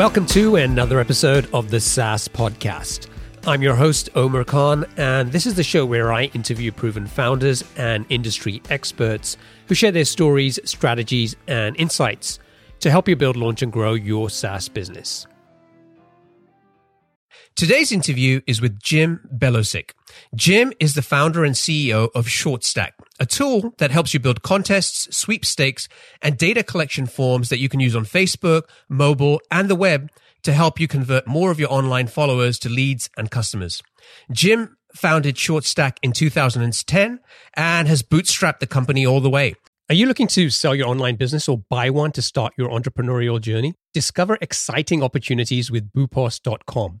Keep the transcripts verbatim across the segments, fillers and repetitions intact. Welcome to another episode of the SaaS Podcast. I'm your host, Omer Khan, and this is the show where I interview proven founders and industry experts who share their stories, strategies, and insights to help you build, launch, and grow your SaaS business. Today's interview is with Jim Belosic. Jim is the founder and C E O of ShortStack, a tool that helps you build contests, sweepstakes, and data collection forms that you can use on Facebook, mobile, and the web to help you convert more of your online followers to leads and customers. Jim founded ShortStack in two thousand ten and has bootstrapped the company all the way. Are you looking to sell your online business or buy one to start your entrepreneurial journey? Discover exciting opportunities with Boopos dot com.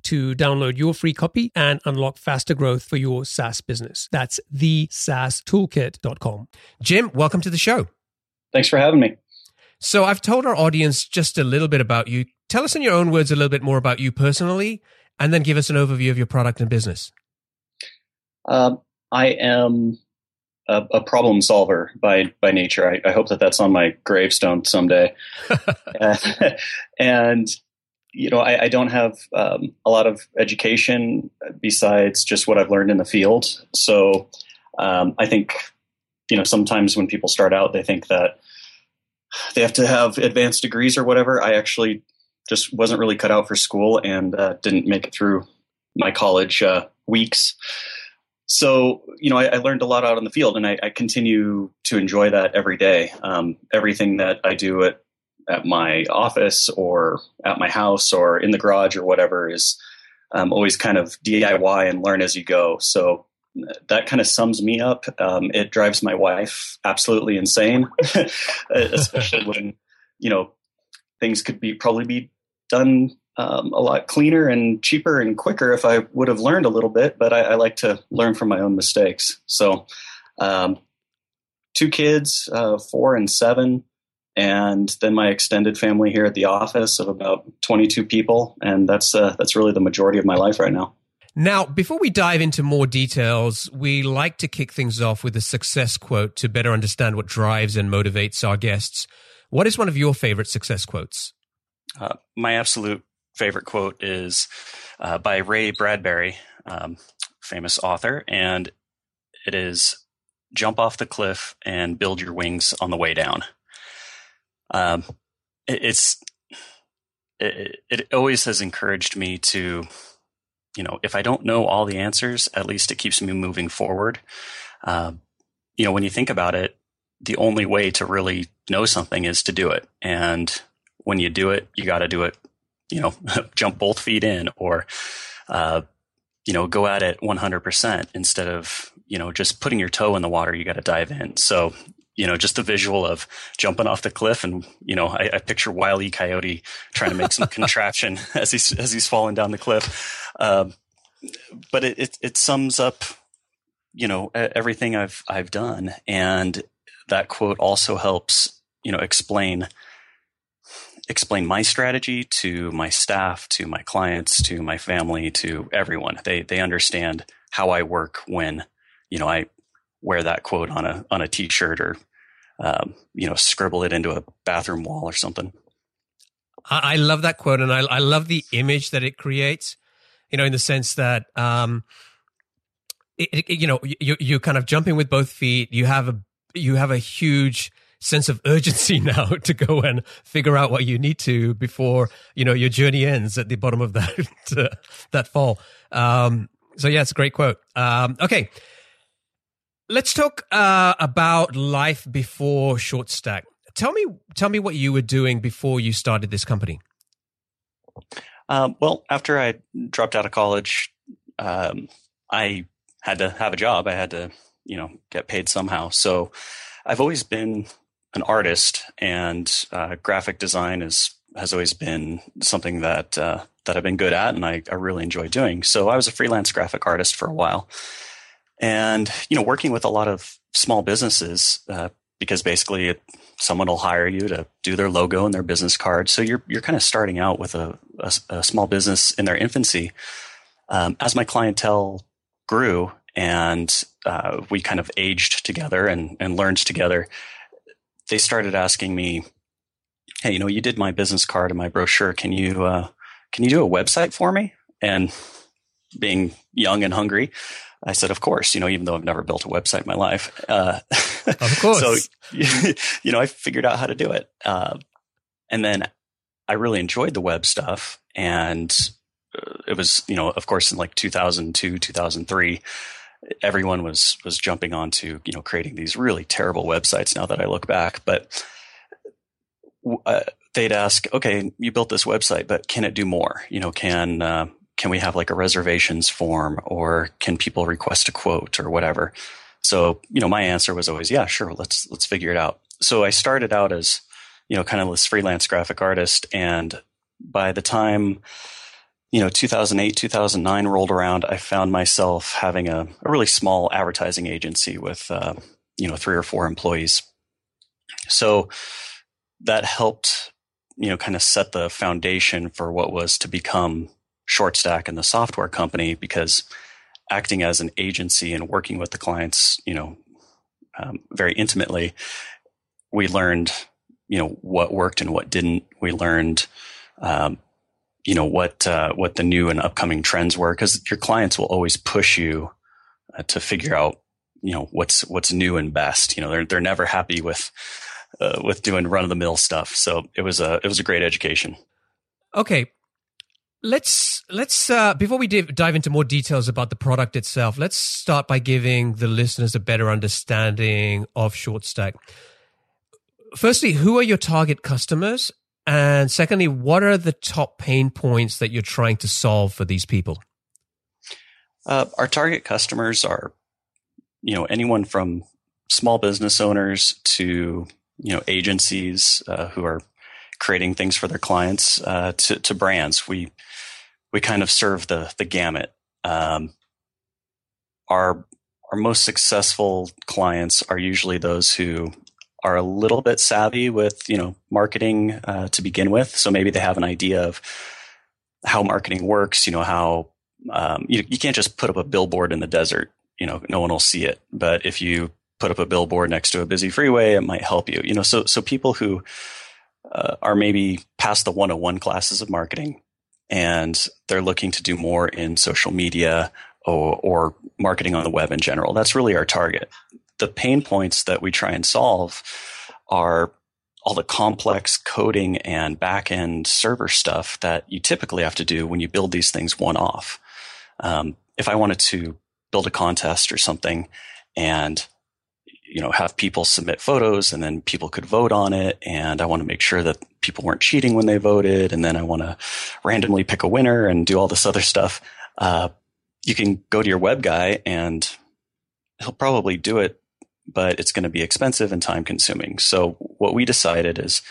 to download your free copy and unlock faster growth for your SaaS business. That's the saas toolkit dot com. Jim, welcome to the show. Thanks for having me. So I've told our audience just a little bit about you. Tell us in your own words a little bit more about you personally, and then give us an overview of your product and business. Uh, I am a, a problem solver by by nature. I, I hope that that's on my gravestone someday. uh, and You know, I, I don't have um, a lot of education besides just what I've learned in the field. So um, I think, you know, sometimes when people start out, they think that they have to have advanced degrees or whatever. I actually just wasn't really cut out for school and uh, didn't make it through my college uh, weeks. So, you know, I, I learned a lot out in the field, and I, I continue to enjoy that every day. Um, everything that I do at at my office or at my house or in the garage or whatever is um, always kind of D I Y and learn as you go. So that kind of sums me up. Um, it drives my wife absolutely insane, especially when, you know, things could be probably be done um, a lot cleaner and cheaper and quicker if I would have learned a little bit, but I, I like to learn from my own mistakes. So um, two kids, uh, four and seven, and then my extended family here at the office of about twenty-two people. And that's uh, that's really the majority of my life right now. Now, before we dive into more details, we like to kick things off with a success quote to better understand what drives and motivates our guests. What is one of your favorite success quotes? Uh, my absolute favorite quote is uh, by Ray Bradbury, um, famous author. And it is, "Jump off the cliff and build your wings on the way down." Um, it, it's, it, it always has encouraged me to, you know, if I don't know all the answers, at least it keeps me moving forward. Um, you know, when you think about it, the only way to really know something is to do it. And when you do it, you got to do it you know, jump both feet in, or, uh, you know, go at it one hundred percent instead of, you know, just putting your toe in the water. You got to dive in. So, you know, just the visual of jumping off the cliff, and, you know, I, I picture Wiley Coyote trying to make some contraption as he's, as he's falling down the cliff. Um, but it, it, it sums up, you know, everything I've, I've done. And that quote also helps, you know, explain, explain my strategy to my staff, to my clients, to my family, to everyone. They, they understand how I work when, you know, I wear that quote on a, on a t-shirt, or, um, you know, scribble it into a bathroom wall or something. I love that quote. And I, I love the image that it creates, you know, in the sense that, um, It, it, you know, you, you're kind of jumping with both feet. You have a, you have a huge sense of urgency now to go and figure out what you need to before, you know, your journey ends at the bottom of that, uh, that fall. Um, so yeah, it's a great quote. Um, okay. Let's talk, uh, about life before ShortStack. Tell me, tell me what you were doing before you started this company. Um, well, after I dropped out of college, um, I, had to have a job. I had to, you know, get paid somehow. So I've always been an artist, and uh, graphic design is, has always been something that, uh, that I've been good at, and I, I really enjoy doing. So I was a freelance graphic artist for a while, and, you know, working with a lot of small businesses, uh, because basically it, someone will hire you to do their logo and their business card. So you're, you're kind of starting out with a, a, a small business in their infancy. Um, as my clientele grew, and uh, we kind of aged together and, and learned together, they started asking me, hey, you know, you did my business card and my brochure. Can you, uh, can you do a website for me? And being young and hungry, I said, of course, you know, even though I've never built a website in my life. Uh, of course. So, you know, I figured out how to do it. Uh, and then I really enjoyed the web stuff, and it was, you know, of course, in like two thousand two, two thousand three, everyone was, was jumping onto, you know, creating these really terrible websites now that I look back. But uh, they'd ask, okay, you built this website, but can it do more? You know, can, uh, can we have like a reservations form, or can people request a quote or whatever? So, you know, my answer was always, yeah, sure. Let's, let's figure it out. So I started out as, you know, kind of this freelance graphic artist. And by the time, you know, two thousand eight, two thousand nine rolled around, I found myself having a, a really small advertising agency with, uh, you know, three or four employees. So that helped, you know, kind of set the foundation for what was to become ShortStack and the software company, because acting as an agency and working with the clients, you know, um, very intimately, we learned, you know, what worked and what didn't. We learned, um, you know, what, uh, what the new and upcoming trends were, because your clients will always push you uh, to figure out, you know, what's, what's new and best. You know, they're, they're never happy with, uh, with doing run of the mill stuff. So it was a, it was a great education. Okay. Let's, let's, uh, before we dive, dive into more details about the product itself, let's start by giving the listeners a better understanding of ShortStack. Firstly, who are your target customers? And secondly, what are the top pain points that you're trying to solve for these people? Uh, our target customers are, you know, anyone from small business owners to, you know, agencies uh, who are creating things for their clients uh, to, to brands. We we kind of serve the the gamut. Um, our our most successful clients are usually those who are a little bit savvy with, you know, marketing uh, to begin with. So maybe they have an idea of how marketing works, you know, how um, you, you can't just put up a billboard in the desert, you know, no one will see it. But if you put up a billboard next to a busy freeway, it might help you, you know, so, so people who uh, are maybe past the one oh one classes of marketing, and they're looking to do more in social media or, or marketing on the web in general. That's really our target. The pain points that we try and solve are all the complex coding and back-end server stuff that you typically have to do when you build these things one-off. Um, if I wanted to build a contest or something, and you know, have people submit photos and then people could vote on it. And I want to make sure that people weren't cheating when they voted. And then I want to randomly pick a winner and do all this other stuff. Uh, you can go to your web guy and he'll probably do it, but it's going to be expensive and time consuming. So what we decided is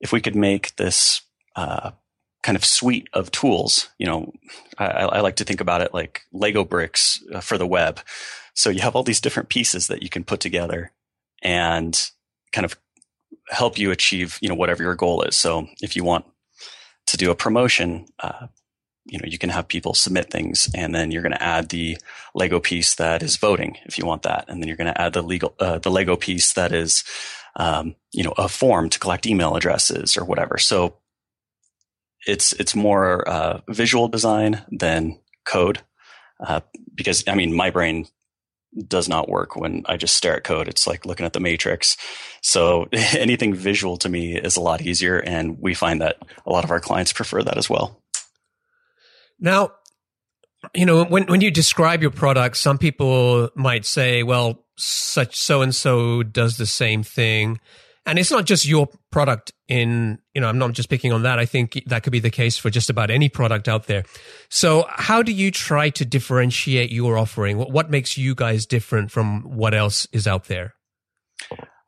if we could make this uh, kind of suite of tools, you know, I, I like to think about it like Lego bricks for the web. So you have all these different pieces that you can put together and kind of help you achieve, you know, whatever your goal is. So if you want to do a promotion, uh, you know, you can have people submit things and then you're going to add the Lego piece that is voting if you want that. And then you're going to add the legal, uh, the Lego piece that is, um, you know, a form to collect email addresses or whatever. So it's, it's more, uh, visual design than code. Uh, because I mean, my brain does not work when I just stare at code. It's like looking at the matrix. So anything visual to me is a lot easier. And we find that a lot of our clients prefer that as well. Now, you know, when, when you describe your product, some people might say, well, such so-and-so does the same thing. And it's not just your product in, you know, I'm not just picking on that. I think that could be the case for just about any product out there. So how do you try to differentiate your offering? What makes you guys different from what else is out there?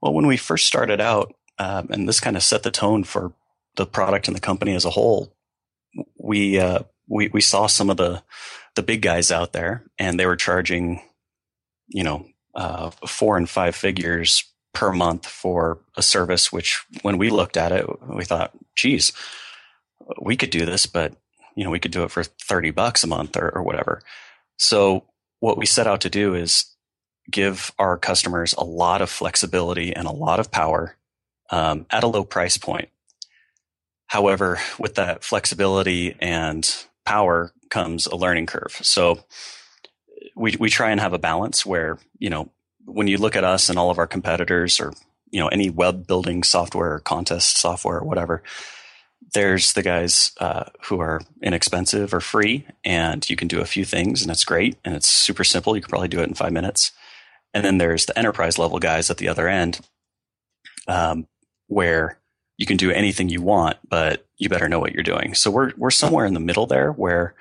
Well, when we first started out, um, and this kind of set the tone for the product and the company as a whole, we, uh, We we saw some of the the big guys out there, and they were charging, you know, uh, four and five figures per month for a service. Which, when we looked at it, we thought, "Geez, we could do this," but you know, we could do it for thirty bucks a month or, or whatever. So, what we set out to do is give our customers a lot of flexibility and a lot of power um, at a low price point. However, with that flexibility and power comes a learning curve. So we we try and have a balance where, you know, when you look at us and all of our competitors or, you know, any web building software or contest software or whatever, there's the guys uh, who are inexpensive or free and you can do a few things and it's great and it's super simple. You can probably do it in five minutes. And then there's the enterprise level guys at the other end um, where you can do anything you want, but you better know what you're doing. So we're we're somewhere in the middle there where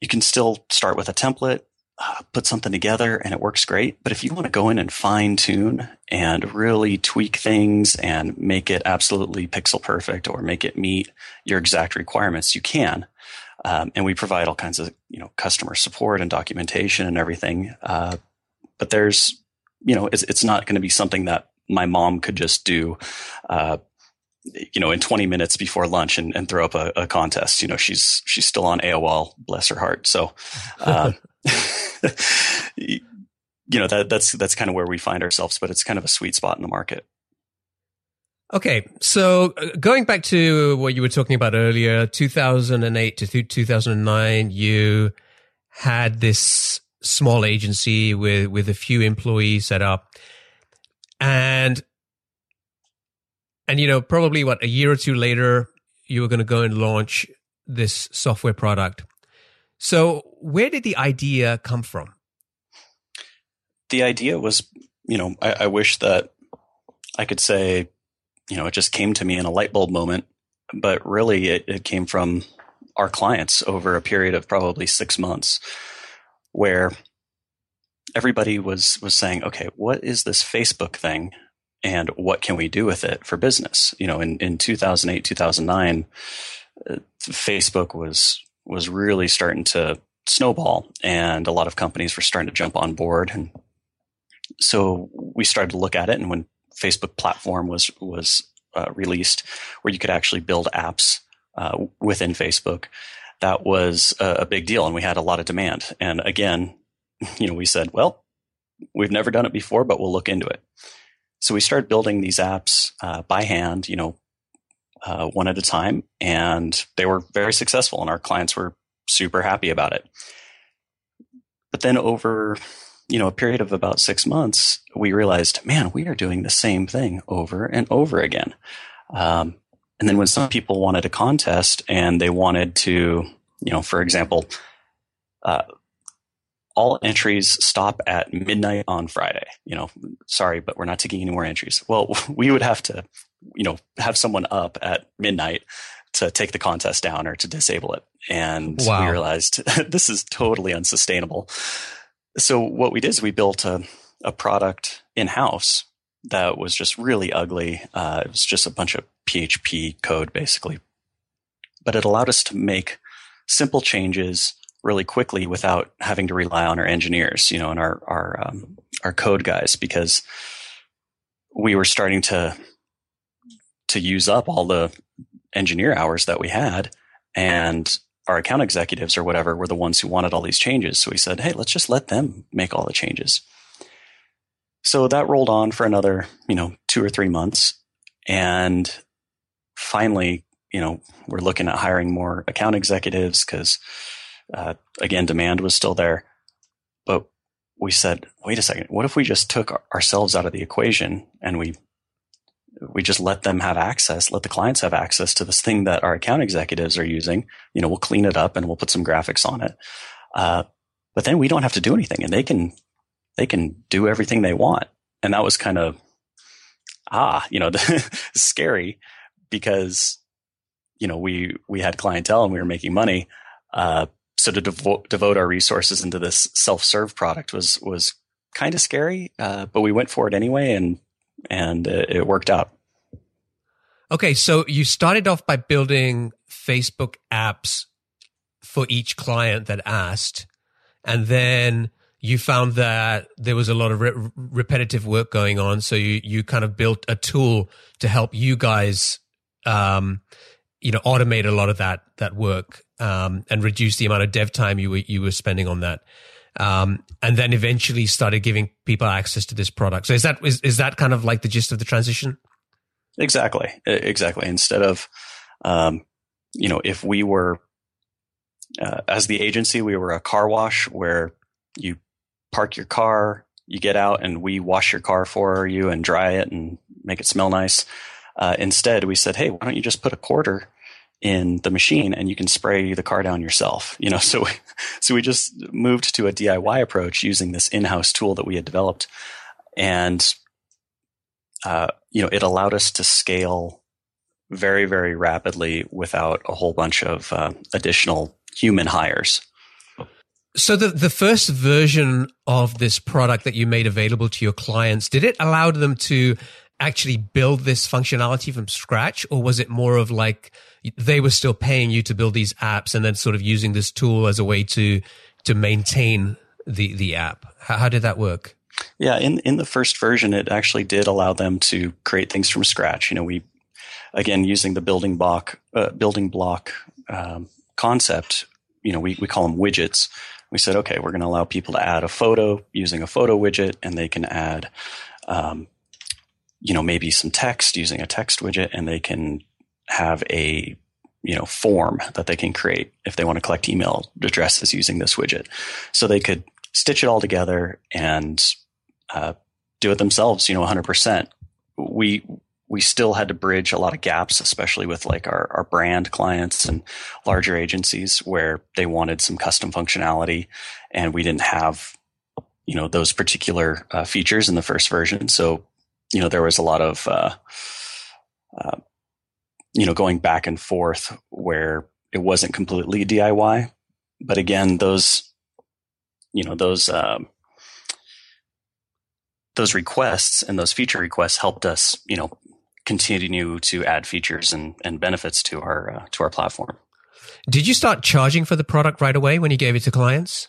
you can still start with a template, uh, put something together, and it works great. But if you want to go in and fine-tune and really tweak things and make it absolutely pixel perfect or make it meet your exact requirements, you can. Um, and we provide all kinds of, you know, customer support and documentation and everything. Uh, but there's, you know, it's, it's not going to be something that my mom could just do, uh, you know, in twenty minutes before lunch and, and throw up a, a contest. You know, she's she's still on A O L, bless her heart. So, uh, you know, that that's that's kind of where we find ourselves, but it's kind of a sweet spot in the market. Okay, so going back to what you were talking about earlier, two thousand eight to two thousand nine, you had this small agency with with a few employees set up. And, and, you know, probably what, a year or two later, you were going to go and launch this software product. So where did the idea come from? The idea was, you know, I, I wish that I could say, you know, it just came to me in a light bulb moment, but really it, it came from our clients over a period of probably six months where everybody was was saying, okay, what is this Facebook thing and what can we do with it for business? You know, in, in two thousand eight, two thousand nine, uh, Facebook was was really starting to snowball and a lot of companies were starting to jump on board. And so we started to look at it. And when Facebook platform was, was uh, released where you could actually build apps uh, within Facebook, that was a, a big deal. And we had a lot of demand. And again, you know, we said, well, we've never done it before, but we'll look into it. So we started building these apps uh, by hand, you know, uh, one at a time. And they were very successful and our clients were super happy about it. But then over, you know, a period of about six months, we realized, man, we are doing the same thing over and over again. Um, and then when some people wanted a contest and they wanted to, you know, for example, uh, all entries stop at midnight on Friday. You know, sorry, but we're not taking any more entries. Well, we would have to, you know, have someone up at midnight to take the contest down or to disable it. And wow. we realized this is totally unsustainable. So what we did is we built a, a product in-house that was just really ugly. Uh, it was just a bunch of P H P code, basically. But it allowed us to make simple changes really quickly without having to rely on our engineers, you know, and our our um, our code guys, because we were starting to to use up all the engineer hours that we had, and our account executives or whatever were the ones who wanted all these changes. So we said, hey, let's just let them make all the changes. So that rolled on for another, you know, two or three months, and finally, you know, we're looking at hiring more account executives because. Uh, again, demand was still there, but we said, wait a second, what if we just took ourselves out of the equation and we we just let them have access, let the clients have access to this thing that our account executives are using. You know, we'll clean it up and we'll put some graphics on it. Uh, but then we don't have to do anything and they can they can do everything they want. And that was kind of, ah, you know, scary because, you know, we, we had clientele and we were making money. Uh, So to devo- devote our resources into this self-serve product was was kind of scary, uh, but we went for it anyway, and and uh, it worked out. Okay, so you started off by building Facebook apps for each client that asked, and then you found that there was a lot of re- repetitive work going on, so you, you kind of built a tool to help you guys um, you know, automate a lot of that that work. Um, and reduce the amount of dev time you were you were spending on that, um, and then eventually started giving people access to this product. So is that is, is that kind of like the gist of the transition? Exactly, exactly. Instead of, um, you know, if we were uh, as the agency, we were a car wash where you park your car, you get out, and we wash your car for you and dry it and make it smell nice. Uh, instead, we said, hey, why don't you just put a quarter in the machine and you can spray the car down yourself, you know? So, so we just moved to a D I Y approach using this in-house tool that we had developed. And, uh, you know, it allowed us to scale very, very rapidly without a whole bunch of uh, additional human hires. So the, the first version of this product that you made available to your clients, did it allow them to actually build this functionality from scratch, or was it more of like they were still paying you to build these apps and then sort of using this tool as a way to to maintain the the app? How, how did that work? Yeah, in in the first version, it actually did allow them to create things from scratch. You know, we again using the building block uh, building block um, concept. You know, we we call them widgets. We said, okay, we're going to allow people to add a photo using a photo widget, and they can add. Um, you know, maybe some text using a text widget, and they can have a, you know, form that they can create if they want to collect email addresses using this widget. So they could stitch it all together and uh, do it themselves, you know, one hundred percent. We we still had to bridge a lot of gaps, especially with like our, our brand clients and larger agencies where they wanted some custom functionality and we didn't have, you know, those particular uh, features in the first version. So you know, there was a lot of, uh, uh, you know, going back and forth where it wasn't completely D I Y. But again, those, you know, those, um, those requests and those feature requests helped us, you know, continue to add features and, and benefits to our, uh, to our platform. Did you start charging for the product right away when you gave it to clients?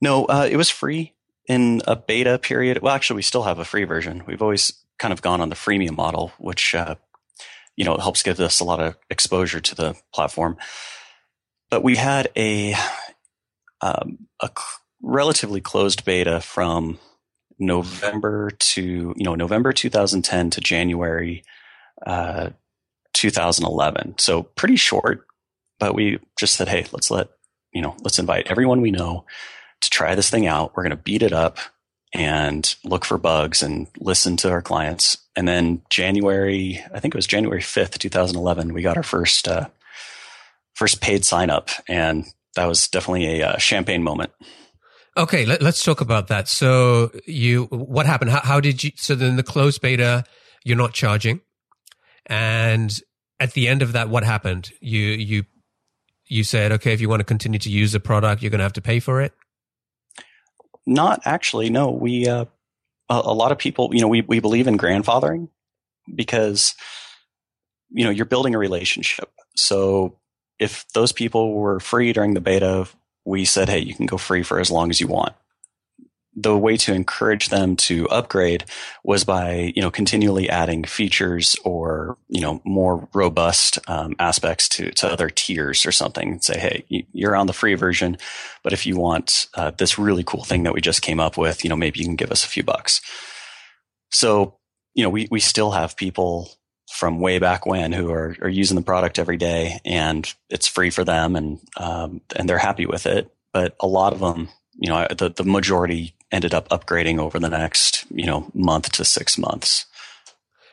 No, uh, it was free. In a beta period, well, actually, we still have a free version. We've always kind of gone on the freemium model, which, uh, you know, helps give us a lot of exposure to the platform. But we had a, um, a c- relatively closed beta from November to, you know, November twenty ten to January uh, twenty eleven. So pretty short, but we just said, hey, let's let, you know, let's invite everyone we know to try this thing out. We're going to beat it up and look for bugs and listen to our clients. And then January, I think it was January fifth, two thousand eleven, we got our first uh, first paid sign up. And that was definitely a uh, champagne moment. Okay, let, let's talk about that. So you, what happened? How, how did you, so then the closed beta, you're not charging. And at the end of that, what happened? You, you, you said, okay, if you want to continue to use the product, you're going to have to pay for it? Not actually, no. We, uh, a, a lot of people, you know, we, we believe in grandfathering because, you know, you're building a relationship. So if those people were free during the beta, we said, hey, you can go free for as long as you want. The way to encourage them to upgrade was by, you know, continually adding features or, you know, more robust um, aspects to, to other tiers or something and say, hey, you're on the free version, but if you want uh, this really cool thing that we just came up with, you know, maybe you can give us a few bucks. So, you know, we, we still have people from way back when who are, are using the product every day and it's free for them and, um, and they're happy with it. But a lot of them, you know, the, the majority ended up upgrading over the next, you know, month to six months.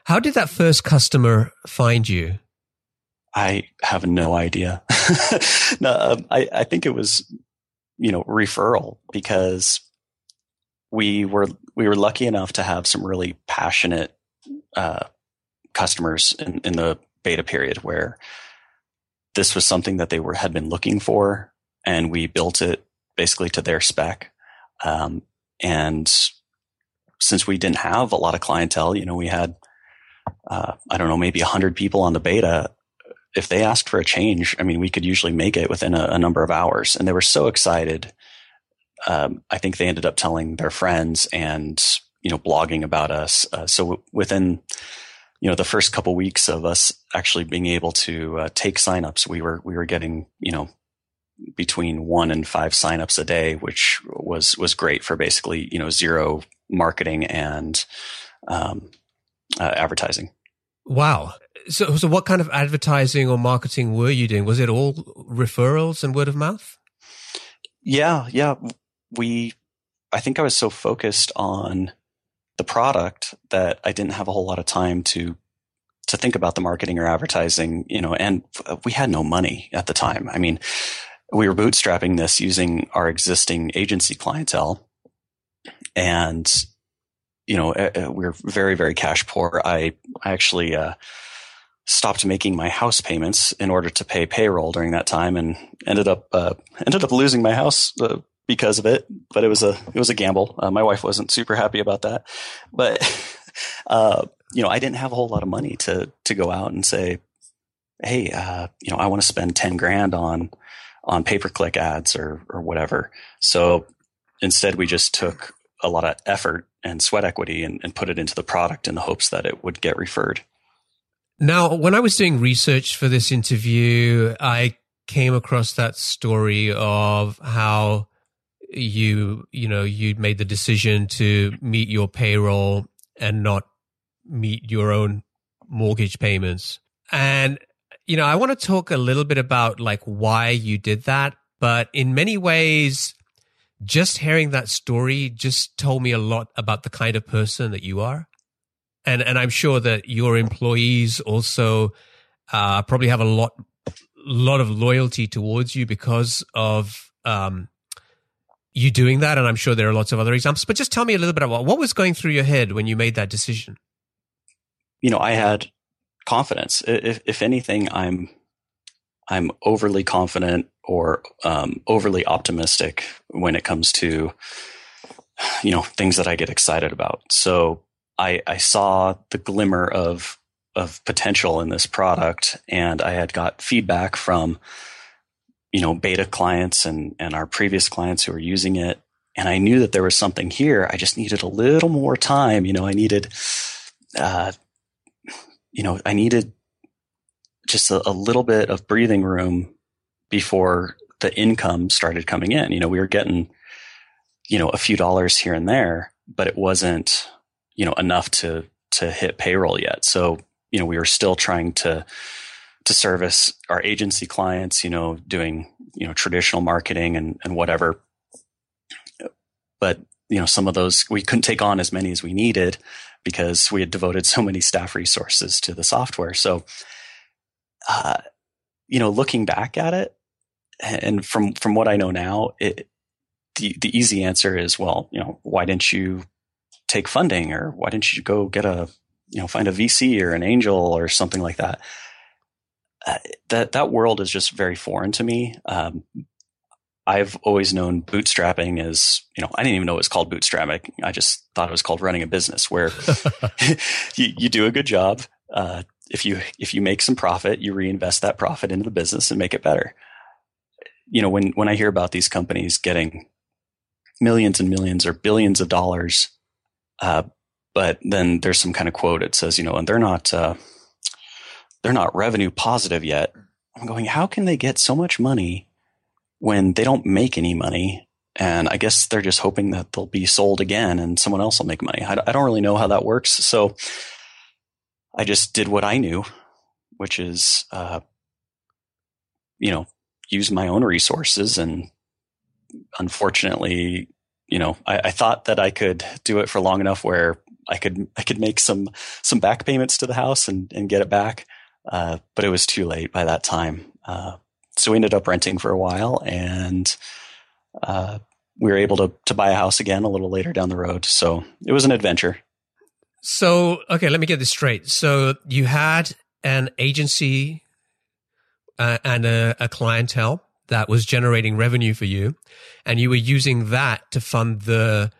How did that first customer find you? I have no idea. no, um, I, I think it was, you know, referral because we were, we were lucky enough to have some really passionate, uh, customers in, in the beta period where this was something that they were, had been looking for, and we built it basically to their spec. Um, and since we didn't have a lot of clientele, you know, we had, uh, I don't know, maybe a hundred people on the beta. If they asked for a change, I mean, we could usually make it within a, a number of hours, and they were so excited. Um, I think they ended up telling their friends and, you know, blogging about us. Uh, so w- within, you know, the first couple weeks of us actually being able to uh, take signups, we were, we were getting, you know, between one and five signups a day, which was, was great for basically, you know, zero marketing and um, uh, advertising. Wow. So, so what kind of advertising or marketing were you doing? Was it all referrals and word of mouth? Yeah. Yeah. We, I think I was so focused on the product that I didn't have a whole lot of time to, to think about the marketing or advertising, you know, and we had no money at the time. I mean, we were bootstrapping this using our existing agency clientele and, you know, we were very, very cash poor. I, I actually, uh, stopped making my house payments in order to pay payroll during that time and ended up, uh, ended up losing my house, uh, because of it, but it was a, it was a gamble. Uh, my wife wasn't super happy about that, but, uh, you know, I didn't have a whole lot of money to, to go out and say, hey, uh, you know, I want to spend ten grand on, on pay-per-click ads or, or whatever. So instead we just took a lot of effort and sweat equity and, and put it into the product in the hopes that it would get referred. Now, when I was doing research for this interview, I came across that story of how you, you know, you made the decision to meet your payroll and not meet your own mortgage payments. And, you know, I want to talk a little bit about like why you did that. But in many ways, just hearing that story just told me a lot about the kind of person that you are. And, and I'm sure that your employees also uh, probably have a lot, lot of loyalty towards you because of, um, you doing that, and I'm sure there are lots of other examples, but just tell me a little bit about what was going through your head when you made that decision. You know, I had confidence. If, if anything, I'm I'm overly confident or um, overly optimistic when it comes to, you know, things that I get excited about. So I, I saw the glimmer of of potential in this product, and I had got feedback from, you know, beta clients and, and our previous clients who were using it. And I knew that there was something here. I just needed a little more time. You know, I needed, uh, you know, I needed just a, a little bit of breathing room before the income started coming in. You know, we were getting, you know, a few dollars here and there, but it wasn't, you know, enough to, to hit payroll yet. So, you know, we were still trying to, to service our agency clients, you know, doing, you know, traditional marketing and, and whatever. But, you know, some of those, we couldn't take on as many as we needed because we had devoted so many staff resources to the software. So, uh, you know, looking back at it and from, from what I know now, it, the the easy answer is, well, you know, why didn't you take funding, or why didn't you go get a, you know, find a V C or an angel or something like that? Uh, that that world is just very foreign to me. Um, I've always known bootstrapping as, you know, I didn't even know it was called bootstrapping. I just thought it was called running a business, where you, you do a good job. Uh, if you if you make some profit, you reinvest that profit into the business and make it better. You know, when when I hear about these companies getting millions and millions or billions of dollars. Uh, but then there's some kind of quote that says, you know, and they're not, uh, they're not revenue positive yet. I'm going, how can they get so much money when they don't make any money? And I guess they're just hoping that they'll be sold again and someone else will make money. I, I don't really know how that works. So I just did what I knew, which is, uh, you know, use my own resources. And unfortunately, you know, I, I thought that I could do it for long enough where I could I could make some some back payments to the house and, and get it back, uh, but it was too late by that time. Uh, so we ended up renting for a while, and uh, we were able to to buy a house again a little later down the road. So it was an adventure. So okay, let me get this straight. So you had an agency uh, and a, a clientele that was generating revenue for you, and you were using that to fund the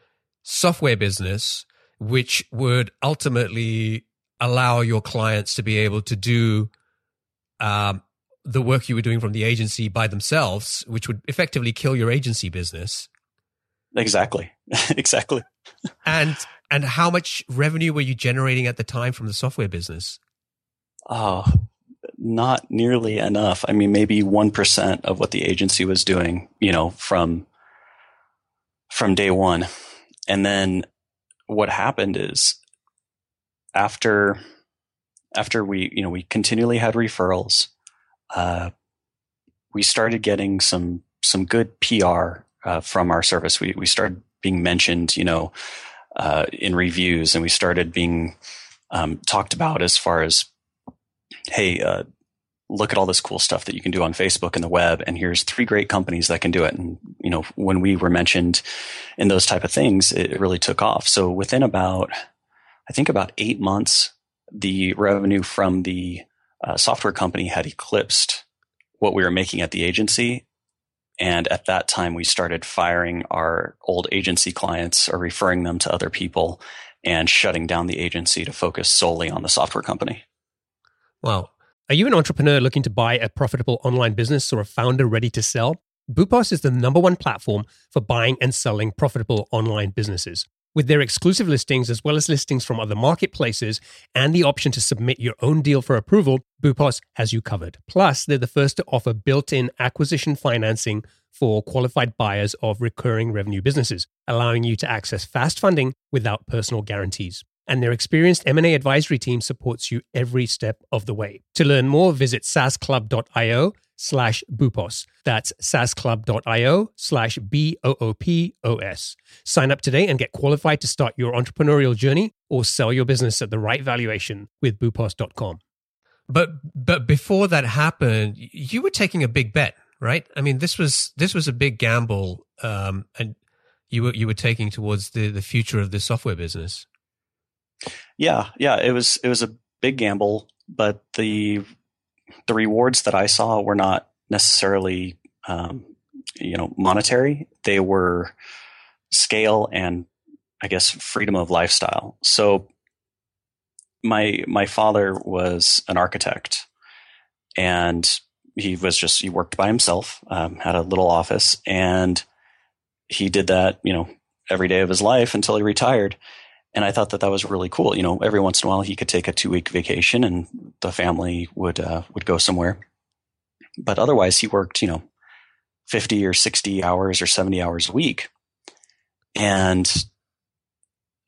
software business, which would ultimately allow your clients to be able to do um, the work you were doing from the agency by themselves, which would effectively kill your agency business. Exactly. Exactly. And and how much revenue were you generating at the time from the software business? Oh, not nearly enough. I mean, maybe one percent of what the agency was doing, you know, from, from day one. And then what happened is after, after we, you know, we continually had referrals, uh, we started getting some, some good P R, uh, from our service. We, we started being mentioned, you know, uh, in reviews, and we started being, um, talked about as far as, hey, uh, look at all this cool stuff that you can do on Facebook and the web, and here's three great companies that can do it. And, you know, when we were mentioned in those type of things, it really took off. So within about, I think about eight months, the revenue from the uh, software company had eclipsed what we were making at the agency. And at that time, we started firing our old agency clients or referring them to other people and shutting down the agency to focus solely on the software company. Wow. Are you an entrepreneur looking to buy a profitable online business or a founder ready to sell? Boopos is the number one platform for buying and selling profitable online businesses. With their exclusive listings, as well as listings from other marketplaces, and the option to submit your own deal for approval, Boopos has you covered. Plus, they're the first to offer built-in acquisition financing for qualified buyers of recurring revenue businesses, allowing you to access fast funding without personal guarantees. And their experienced M and A advisory team supports you every step of the way. To learn more, visit saasclub.io slash Boopos. That's saasclub.io slash B O O P O S. Sign up today and get qualified to start your entrepreneurial journey or sell your business at the right valuation with Boopos dot com. But but before that happened, you were taking a big bet, right? I mean, this was this was a big gamble, um, and you were you were taking towards the, the future of the software business. Yeah, yeah, it was it was a big gamble, but the the rewards that I saw were not necessarily um, you know, monetary. They were scale and, I guess, freedom of lifestyle. So my my father was an architect, and he was just he worked by himself, um, had a little office, and he did that, you know, every day of his life until he retired. And I thought that that was really cool. You know, every once in a while he could take a two-week vacation and the family would uh, would go somewhere. But otherwise he worked, you know, fifty or sixty hours or seventy hours a week. And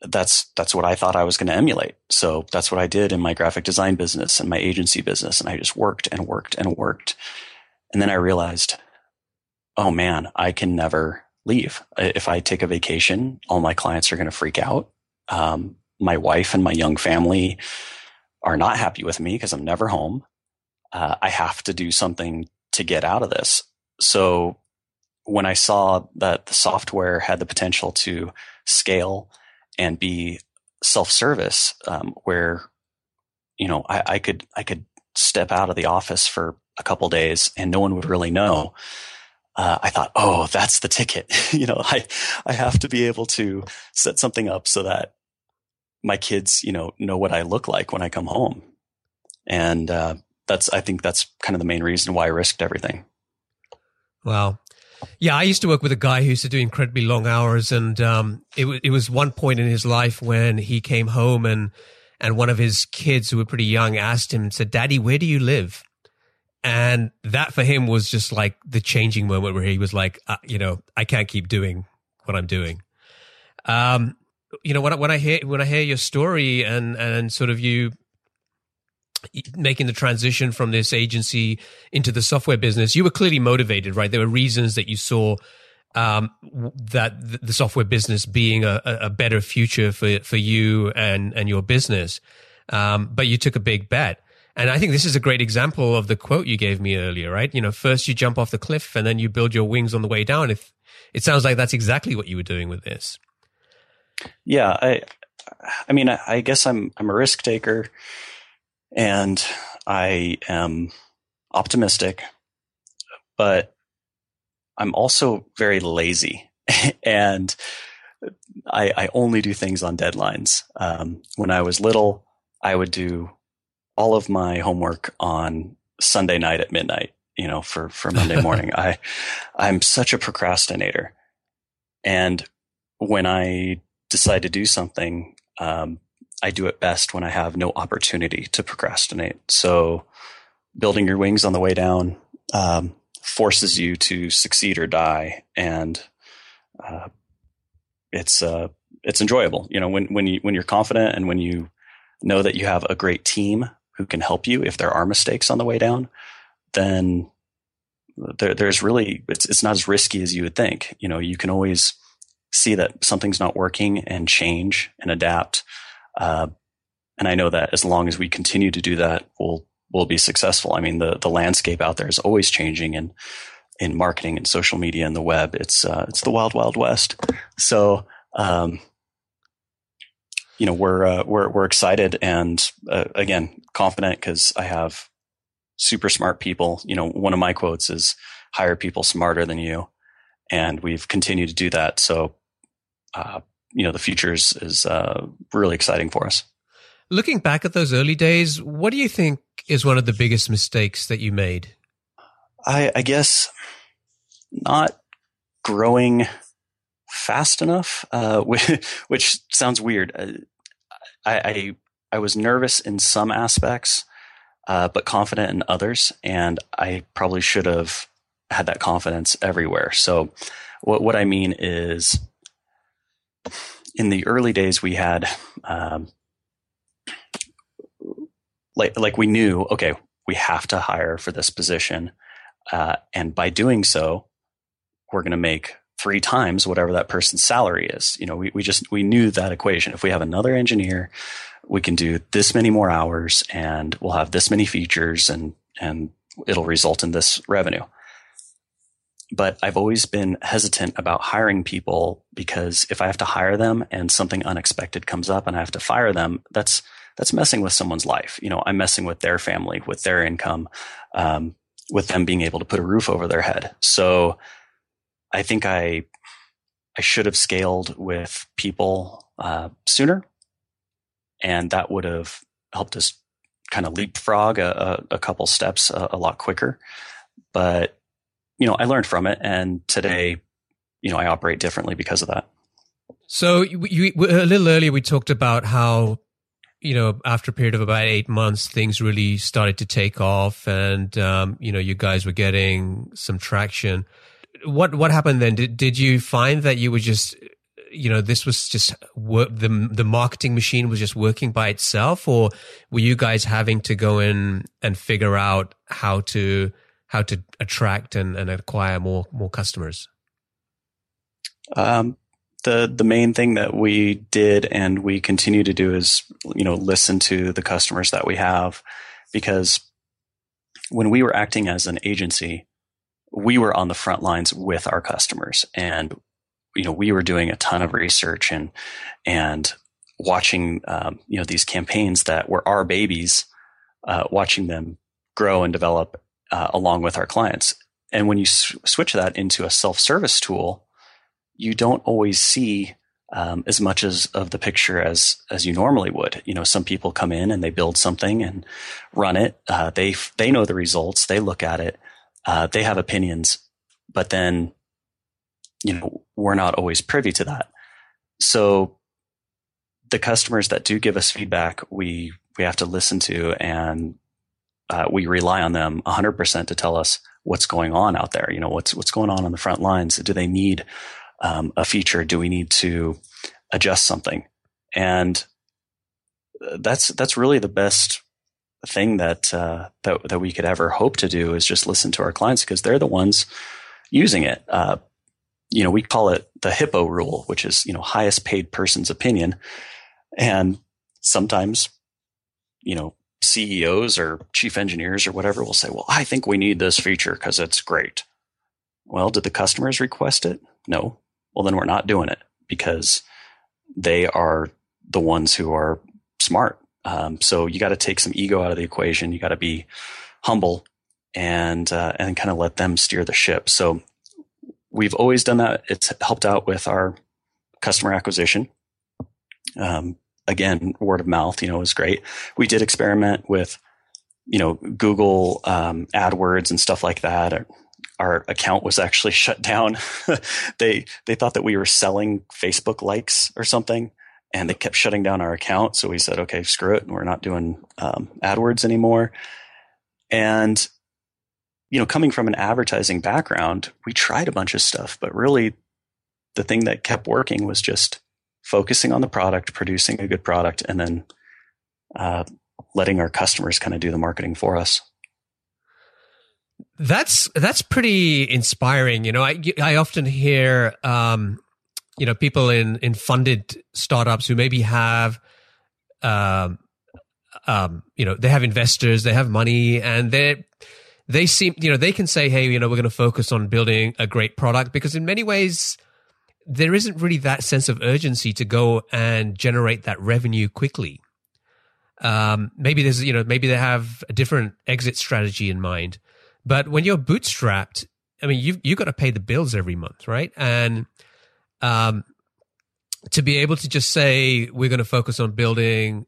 that's that's what I thought I was going to emulate. So that's what I did in my graphic design business and my agency business. And I just worked and worked and worked. And then I realized, oh man, I can never leave. If I take a vacation, all my clients are going to freak out. Um, my wife and my young family are not happy with me because I'm never home. Uh, I have to do something to get out of this. So when I saw that the software had the potential to scale and be self-service, um, where, you know, I, I could, I could step out of the office for a couple days and no one would really know. Uh, I thought, oh, that's the ticket. you know, I, I have to be able to set something up so that my kids, you know, know what I look like when I come home. And, uh, that's, I think that's kind of the main reason why I risked everything. Wow. Yeah. I used to work with a guy who used to do incredibly long hours. And, um, it w- it was one point in his life when he came home and, and one of his kids who were pretty young asked him and said, "Daddy, where do you live?" And that for him was just like the changing moment where he was like, uh, you know, I can't keep doing what I'm doing. Um, you know, when I, when I hear, when I hear your story and, and sort of you making the transition from this agency into the software business, you were clearly motivated, right? There were reasons that you saw, um, that the software business being a, a better future for, for you and, and your business. Um, but you took a big bet. And I think this is a great example of the quote you gave me earlier, right? You know, first you jump off the cliff and then you build your wings on the way down. If it sounds like that's exactly what you were doing with this. Yeah. I, I mean, I, I guess I'm, I'm a risk taker and I am optimistic, but I'm also very lazy and I, I only do things on deadlines. Um, when I was little, I would do all of my homework on Sunday night at midnight, you know, for, for Monday morning. I, I'm such a procrastinator. And when I decide to do something, um, I do it best when I have no opportunity to procrastinate. So building your wings on the way down, um, forces you to succeed or die. And, uh, it's, uh, it's enjoyable. You know, when, when you, when you're confident and when you know that you have a great team who can help you if there are mistakes on the way down, then there, there's really, it's, it's not as risky as you would think. You know, you can always see that something's not working and change and adapt. Uh, and I know that as long as we continue to do that, we'll, we'll be successful. I mean, the, the landscape out there is always changing, and in marketing and social media and the web, it's, uh, it's the wild, wild west. So, um, you know, we're, uh, we're, we're excited and, uh, again, confident because I have super smart people. You know, one of my quotes is hire people smarter than you. And we've continued to do that. So, uh, you know, the future is, is uh, really exciting for us. Looking back at those early days, what do you think is one of the biggest mistakes that you made? I, I guess not growing fast enough, uh, which, which sounds weird. I, I, I was nervous in some aspects, uh, but confident in others. And I probably should have had that confidence everywhere. So what, what I mean is in the early days we had, um, like, like we knew, okay, we have to hire for this position. Uh, and by doing so, we're going to make three times whatever that person's salary is. You know, we, we just, we knew that equation. If we have another engineer, we can do this many more hours and we'll have this many features and, and it'll result in this revenue. But I've always been hesitant about hiring people because if I have to hire them and something unexpected comes up and I have to fire them, that's, that's messing with someone's life. You know, I'm messing with their family, with their income, um, with them being able to put a roof over their head. So, I think I I should have scaled with people uh, sooner, and that would have helped us kind of leapfrog a, a, a couple steps a, a lot quicker. But, you know, I learned from it, and today, you know, I operate differently because of that. So you, you, a little earlier, we talked about how, you know, after a period of about eight months, things really started to take off, and, um, you know, you guys were getting some traction. What what happened then? Did did you find that you were just, you know, this was just work, the the marketing machine was just working by itself, or were you guys having to go in and figure out how to how to attract and, and acquire more more customers? Um, the the main thing that we did and we continue to do is, you know, listen to the customers that we have, because when we were acting as an agency, we were on the front lines with our customers, and you know, we were doing a ton of research and and watching um, you know, these campaigns that were our babies, uh, watching them grow and develop uh, along with our clients. And when you sw- switch that into a self-service tool, you don't always see um, as much as of the picture as as you normally would. You know, some people come in and they build something and run it. Uh, they f- they know the results. They look at it. Uh, they have opinions, but then, you know, we're not always privy to that. So the customers that do give us feedback, we we have to listen to, and uh, we rely on them one hundred percent to tell us what's going on out there. You know, what's what's going on on the front lines. Do they need um, a feature? Do we need to adjust something? And that's that's really the best thing that uh, that that we could ever hope to do, is just listen to our clients, because they're the ones using it. Uh, you know, we call it the HIPPO rule, which is, you know, highest paid person's opinion. And sometimes, you know, C E Os or chief engineers or whatever will say, well, I think we need this feature because it's great. Well, did the customers request it? No. Well, then we're not doing it, because they are the ones who are smart. Um, so you got to take some ego out of the equation. You got to be humble and uh, and kind of let them steer the ship. So we've always done that. It's helped out with our customer acquisition. Um, again, word of mouth, you know, is great. We did experiment with, you know, Google um, AdWords and stuff like that. Our, our account was actually shut down. they they thought that we were selling Facebook likes or something, and they kept shutting down our account. So we said, okay, screw it, and we're not doing um, AdWords anymore. And, you know, coming from an advertising background, we tried a bunch of stuff, but really the thing that kept working was just focusing on the product, producing a good product, and then uh, letting our customers kind of do the marketing for us. That's that's pretty inspiring. You know, I I often hear Um, you know, people in, in funded startups who maybe have, um, um, you know, they have investors, they have money, and they they seem, you know, they can say, hey, you know, we're going to focus on building a great product, because in many ways there isn't really that sense of urgency to go and generate that revenue quickly. Um, maybe there's, you know, maybe they have a different exit strategy in mind, but when you're bootstrapped, I mean, you've you got to pay the bills every month, right? And Um, to be able to just say, we're going to focus on building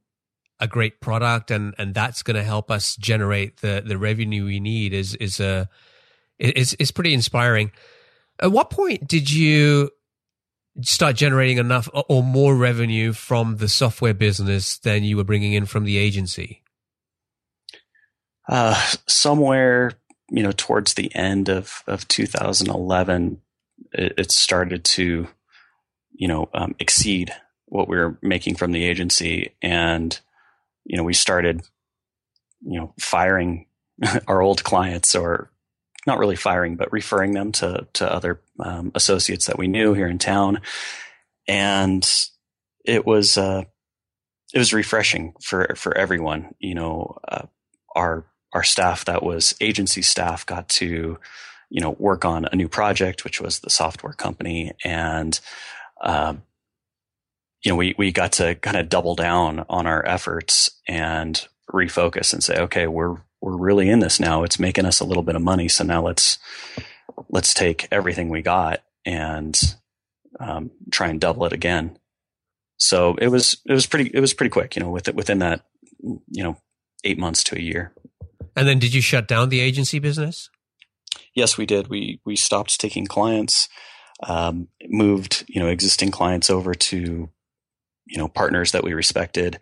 a great product, and, and that's going to help us generate the, the revenue we need is, is, uh, is, is pretty inspiring. At what point did you start generating enough or more revenue from the software business than you were bringing in from the agency? Uh, somewhere, you know, towards the end of, of two thousand eleven, it started to, you know, um, exceed what we were making from the agency. And, you know, we started, you know, firing our old clients, or not really firing, but referring them to, to other um, associates that we knew here in town. And it was, uh, it was refreshing for, for everyone. You know, uh, our, our staff that was agency staff got to, you know, work on a new project, which was the software company. And, um, you know, we, we got to kind of double down on our efforts and refocus and say, okay, we're, we're really in this now. It's making us a little bit of money. So now let's, let's take everything we got and, um, try and double it again. So it was, it was pretty, it was pretty quick, you know, with it, within that, you know, eight months to a year. And then did you shut down the agency business? Yes, we did. We we stopped taking clients, um, moved, you know, existing clients over to, you know, partners that we respected,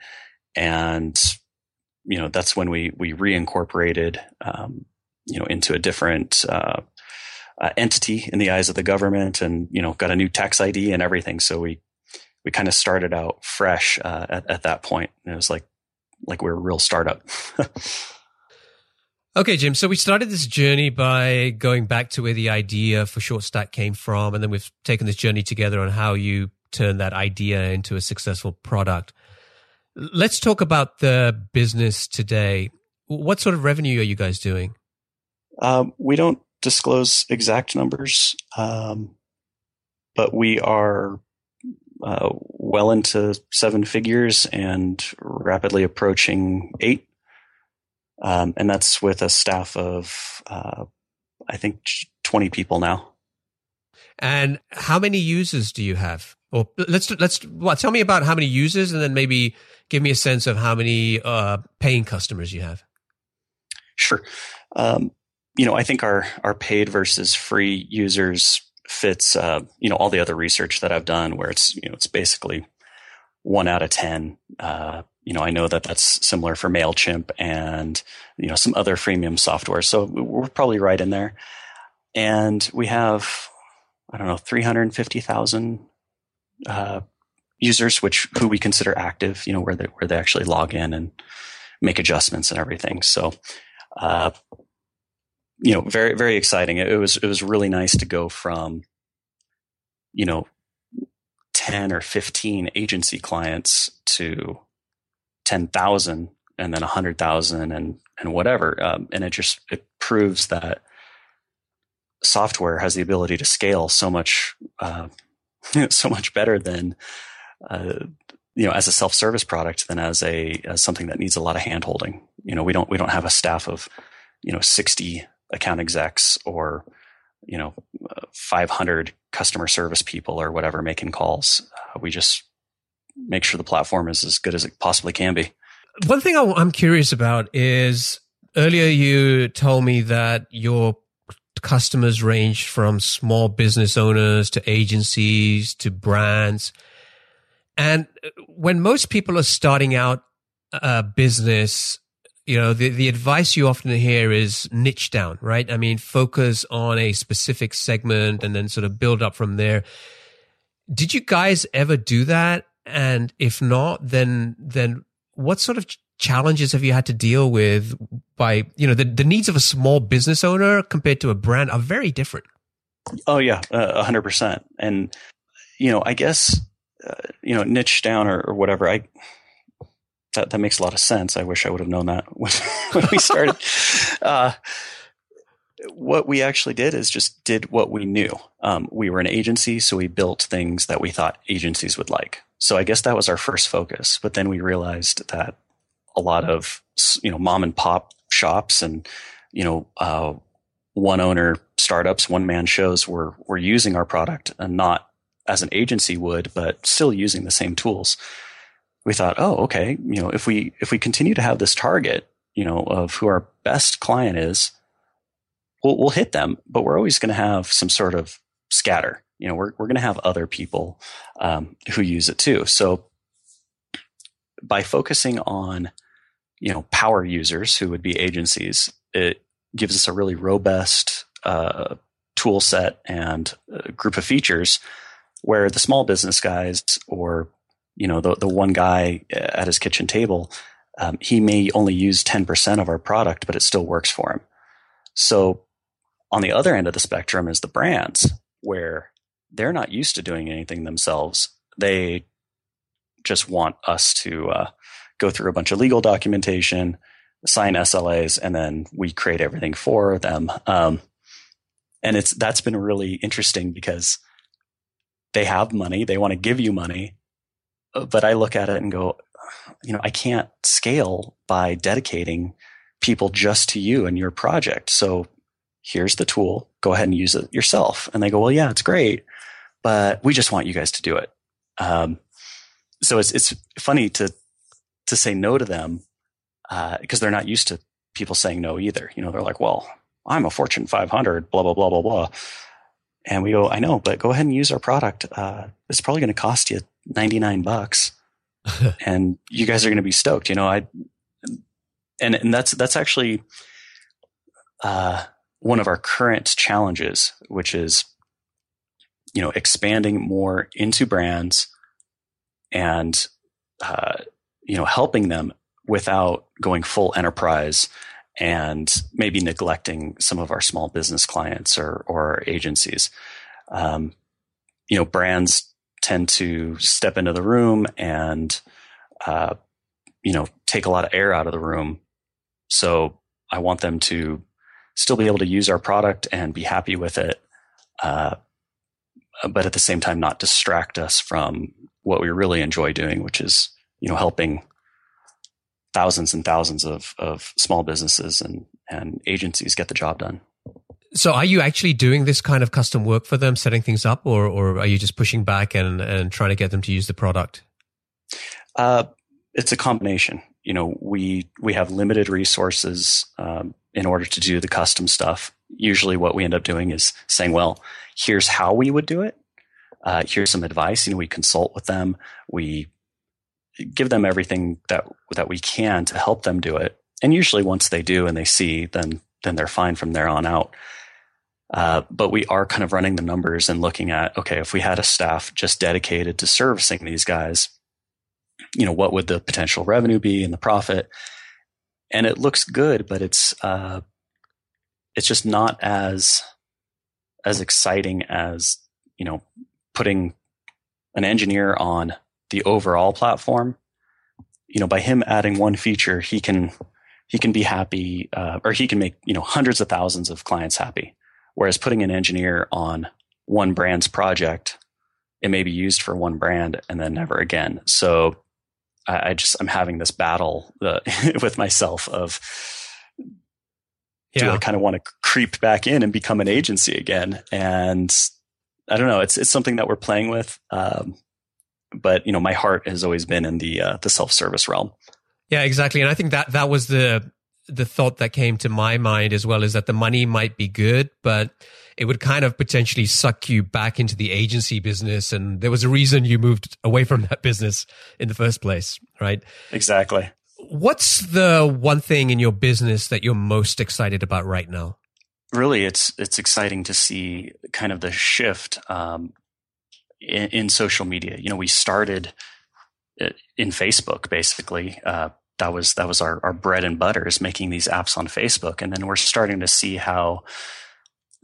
and you know, that's when we we reincorporated, um, you know, into a different uh, uh, entity in the eyes of the government, and you know, got a new tax I D and everything. So we we kind of started out fresh uh, at at that point. And it was like like we were a real startup. Okay, Jim. So we started this journey by going back to where the idea for ShortStack came from, and then we've taken this journey together on how you turn that idea into a successful product. Let's talk about the business today. What sort of revenue are you guys doing? Um, we don't disclose exact numbers, um, but we are uh, well into seven figures and rapidly approaching eight. Um, and that's with a staff of, uh, I think, twenty people now. And how many users do you have? Or let's let's well, tell me about how many users, and then maybe give me a sense of how many uh, paying customers you have. Sure. Um, you know, I think our our paid versus free users fits uh, you know, all the other research that I've done, where it's, you know, it's basically one out of ten. Uh, you know, I know that that's similar for MailChimp and, you know, some other freemium software. So we're probably right in there. And we have, I don't know, three hundred fifty thousand uh, users, which who we consider active, you know, where they, where they actually log in and make adjustments and everything. So, uh, you know, very, very exciting. It, it was, it was really nice to go from, you know, ten or fifteen agency clients to ten thousand and then a hundred thousand and, and whatever. Um, and it just, it proves that software has the ability to scale so much, uh, so much better than, uh, you know, as a self-service product than as a, as something that needs a lot of handholding. You know, we don't, we don't have a staff of, you know, sixty account execs or, you know, five hundred customer service people or whatever making calls. Uh, we just make sure the platform is as good as it possibly can be. One thing I'm curious about is earlier you told me that your customers range from small business owners to agencies to brands. And when most people are starting out a business, you know, the, the advice you often hear is niche down, right? I mean, focus on a specific segment and then sort of build up from there. Did you guys ever do that? And if not, then, then what sort of challenges have you had to deal with by, you know, the, the needs of a small business owner compared to a brand are very different? Oh yeah. A hundred percent. And, you know, I guess, Uh, you know, niche down or, or whatever. I that that makes a lot of sense. I wish I would have known that when, when we started. uh, what we actually did is just did what we knew. Um, we were an agency, so we built things that we thought agencies would like. So I guess that was our first focus. But then we realized that a lot of, you know, mom and pop shops and, you know, uh, one owner startups, one man shows were were using our product and not as an agency would, but still using the same tools. We thought, oh, okay, you know, if we, if we continue to have this target, you know, of who our best client is, we'll, we'll hit them, but we're always going to have some sort of scatter. You know, we're, we're going to have other people um, who use it too. So by focusing on, you know, power users who would be agencies, it gives us a really robust uh, tool set and a group of features where the small business guys or, you know, the, the one guy at his kitchen table, um, he may only use ten percent of our product, but it still works for him. So on the other end of the spectrum is the brands, where they're not used to doing anything themselves. They just want us to uh, go through a bunch of legal documentation, sign S L As, and then we create everything for them. Um, and it's that's been really interesting because they have money. They want to give you money. But I look at it and go, you know, I can't scale by dedicating people just to you and your project. So here's the tool. Go ahead and use it yourself. And they go, well, yeah, it's great, but we just want you guys to do it. Um, so it's it's funny to to say no to them uh, because they're not used to people saying no either. You know, they're like, well, I'm a Fortune five hundred, blah, blah, blah, blah, blah. And we go, I know, but go ahead and use our product. Uh, it's probably going to cost you ninety-nine bucks and you guys are going to be stoked. You know, I, and, and that's, that's actually, uh, one of our current challenges, which is, you know, expanding more into brands and, uh, you know, helping them without going full enterprise and maybe neglecting some of our small business clients or, or our agencies. Um, you know, brands tend to step into the room and, uh, you know, take a lot of air out of the room. So I want them to still be able to use our product and be happy with it, uh, but at the same time not distract us from what we really enjoy doing, which is, you know, helping thousands and thousands of, of small businesses and, and agencies get the job done. So are you actually doing this kind of custom work for them, setting things up, or, or are you just pushing back and, and trying to get them to use the product? Uh, it's a combination. You know, we, we have limited resources um, in order to do the custom stuff. Usually what we end up doing is saying, well, here's how we would do it. Uh, here's some advice. You know, we consult with them. We give them everything that, that we can to help them do it. And usually once they do and they see, then, then they're fine from there on out. Uh, but we are kind of running the numbers and looking at, okay, if we had a staff just dedicated to servicing these guys, you know, what would the potential revenue be and the profit? And it looks good, but it's uh, it's just not as as exciting as, you know, putting an engineer on the overall platform. You know, by him adding one feature, he can he can be happy, uh, or he can make, you know, hundreds of thousands of clients happy. Whereas putting an engineer on one brand's project, it may be used for one brand and then never again. So I, I just, I'm having this battle uh, with myself of, yeah. do I kind of want to creep back in and become an agency again? And I don't know, it's, it's something that we're playing with. Um, but you know, my heart has always been in the, uh, the self-service realm. Yeah, exactly. And I think that, that was the, the thought that came to my mind as well, is that the money might be good, but it would kind of potentially suck you back into the agency business. And there was a reason you moved away from that business in the first place, right? Exactly. What's the one thing in your business that you're most excited about right now? Really, it's it's exciting to see kind of the shift um, in, in social media. You know, we started in Facebook, basically. Uh, That was that was our, our bread and butter, is making these apps on Facebook. And then we're starting to see how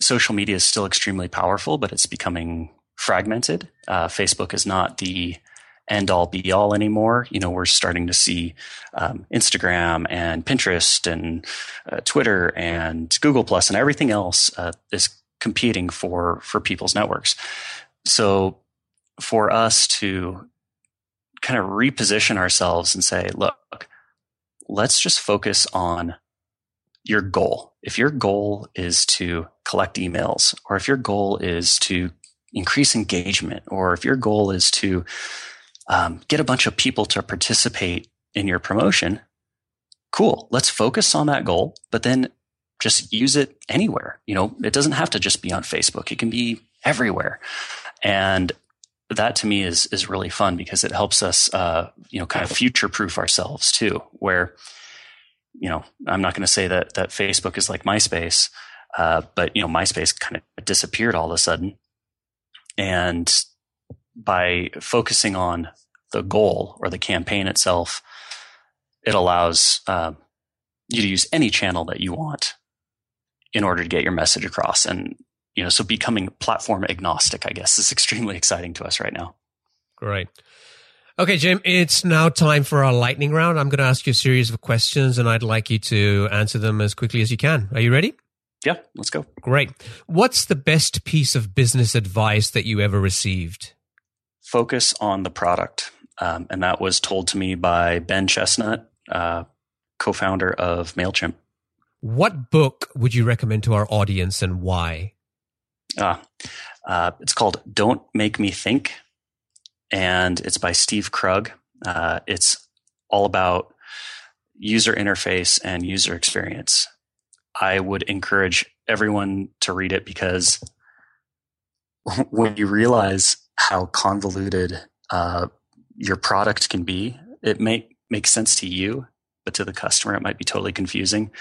social media is still extremely powerful, but it's becoming fragmented. Uh, Facebook is not the end-all be-all anymore. You know, we're starting to see um, Instagram and Pinterest and uh, Twitter and Google Plus and everything else uh, is competing for for people's networks. So for us to kind of reposition ourselves and say, look, let's just focus on your goal. If your goal is to collect emails, or if your goal is to increase engagement, or if your goal is to um, get a bunch of people to participate in your promotion, cool. Let's focus on that goal, but then just use it anywhere. You know, it doesn't have to just be on Facebook. It can be everywhere. And that to me is is really fun, because it helps us, uh, you know, kind of future proof ourselves too. Where, you know, I'm not going to say that that Facebook is like MySpace, uh, but you know, MySpace kind of disappeared all of a sudden, and by focusing on the goal or the campaign itself, it allows uh, you to use any channel that you want in order to get your message across. And you know, so becoming platform agnostic, I guess, is extremely exciting to us right now. Great. Okay, Jim, it's now time for our lightning round. I'm going to ask you a series of questions, and I'd like you to answer them as quickly as you can. Are you ready? Yeah, let's go. Great. What's the best piece of business advice that you ever received? Focus on the product. Um, and that was told to me by Ben Chestnut, uh, co-founder of MailChimp. What book would you recommend to our audience, and why? Ah, uh, it's called Don't Make Me Think, and it's by Steve Krug. Uh, it's all about user interface and user experience. I would encourage everyone to read it, because when you realize how convoluted uh, your product can be, it may make sense to you, but to the customer, it might be totally confusing.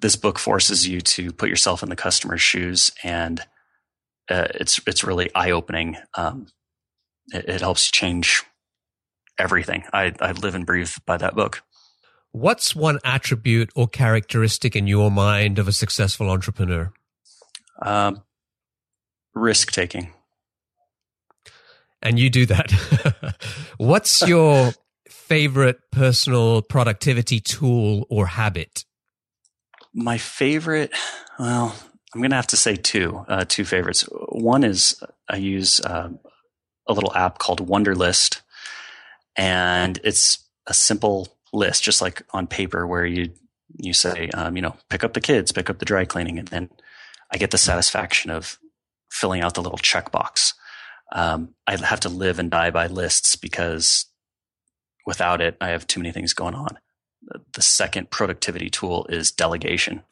This book forces you to put yourself in the customer's shoes, and Uh, it's it's really eye-opening. Um, it, it helps change everything. I, I live and breathe by that book. What's one attribute or characteristic in your mind of a successful entrepreneur? Um, risk-taking. And you do that. What's your favorite personal productivity tool or habit? My favorite Well, I'm going to have to say two, uh, two favorites. One is I use uh, a little app called Wunderlist, and it's a simple list, just like on paper, where you you say, um, you know, pick up the kids, pick up the dry cleaning, and then I get the satisfaction of filling out the little checkbox. Um, I have to live and die by lists because without it, I have too many things going on. The second productivity tool is delegation.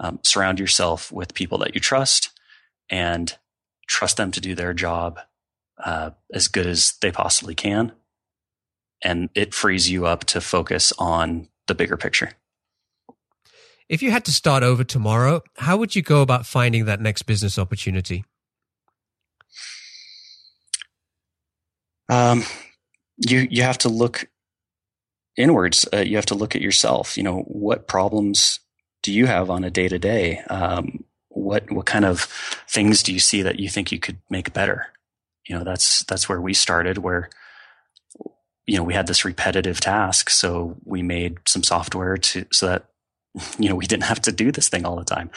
Um, surround yourself with people that you trust and trust them to do their job uh, as good as they possibly can. And it frees you up to focus on the bigger picture. If you had to start over tomorrow, how would you go about finding that next business opportunity? Um, you you have to look inwards. Uh, you have to look at yourself. You know, what problems do you have on a day to day? What what kind of things do you see that you think you could make better? You know, that's that's where we started. Where you know we had this repetitive task, so we made some software to so that you know we didn't have to do this thing all the time.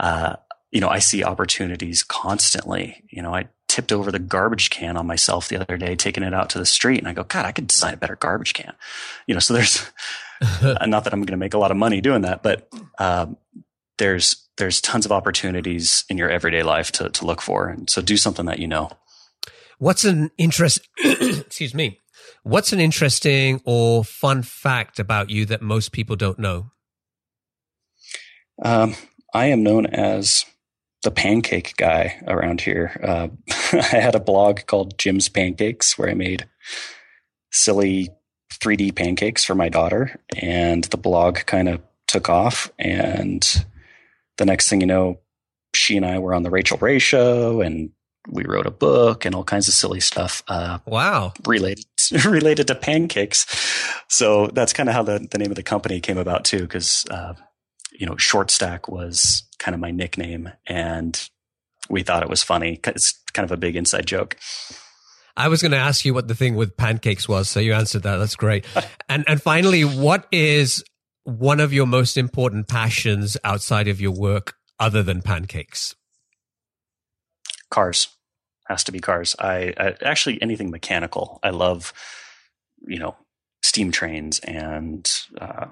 Uh, you know, I see opportunities constantly. You know, I. tipped over the garbage can on myself the other day, taking it out to the street. And I go, God, I could design a better garbage can. You know, so there's not that I'm going to make a lot of money doing that, but um, there's, there's tons of opportunities in your everyday life to, to look for. And so do something that you know. What's an interest, excuse me, what's an interesting or fun fact about you that most people don't know? Um, I am known as the pancake guy around here. Uh, I had a blog called Jim's Pancakes where I made silly three D pancakes for my daughter, and the blog kind of took off. And the next thing you know, she and I were on the Rachel Ray show, and we wrote a book and all kinds of silly stuff. Uh, wow. Related, related to pancakes. So that's kind of how the, the name of the company came about too, because uh, you know, ShortStack was kind of my nickname, and we thought it was funny. It's kind of a big inside joke. I was going to ask you what the thing with pancakes was, so you answered that. That's great. and and finally, what is one of your most important passions outside of your work other than pancakes? Cars. Has to be cars. I, I actually, anything mechanical. I love, you know, steam trains and uh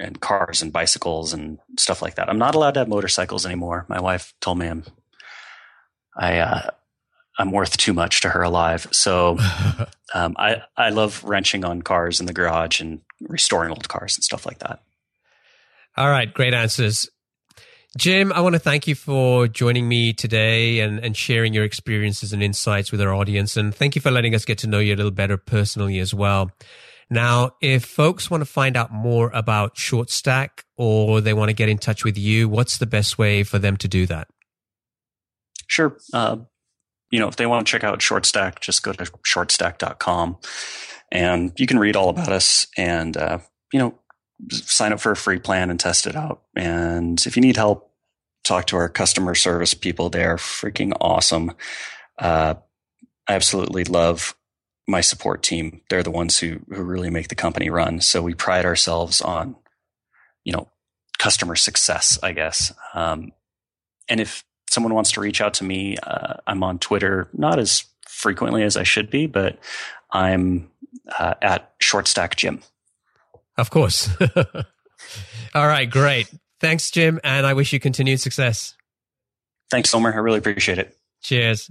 and cars and bicycles and stuff like that. I'm not allowed to have motorcycles anymore. My wife told me I'm, I, uh, I'm worth too much to her alive. So um, I, I love wrenching on cars in the garage and restoring old cars and stuff like that. All right. Great answers. Jim, I want to thank you for joining me today and, and sharing your experiences and insights with our audience. And thank you for letting us get to know you a little better personally as well. Now, if folks want to find out more about ShortStack or they want to get in touch with you, what's the best way for them to do that? Sure. Uh, you know, if they want to check out ShortStack, just go to short stack dot com and you can read all about us and, uh, you know, sign up for a free plan and test it out. And if you need help, talk to our customer service people. They are freaking awesome. Uh, I absolutely love my support team. They're the ones who, who really make the company run. So we pride ourselves on, you know, customer success, I guess. Um, and if someone wants to reach out to me, uh, I'm on Twitter, not as frequently as I should be, but I'm uh, at ShortStack Jim. Of course. All right. Great. Thanks, Jim. And I wish you continued success. Thanks, Omer. I really appreciate it. Cheers.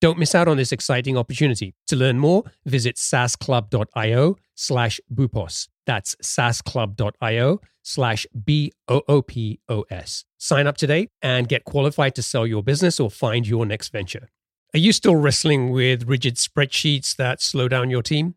Don't miss out on this exciting opportunity. To learn more, visit sasclub dot io slash boopos. That's sasclub dot io slash B O O P O S. Sign up today and get qualified to sell your business or find your next venture. Are you still wrestling with rigid spreadsheets that slow down your team?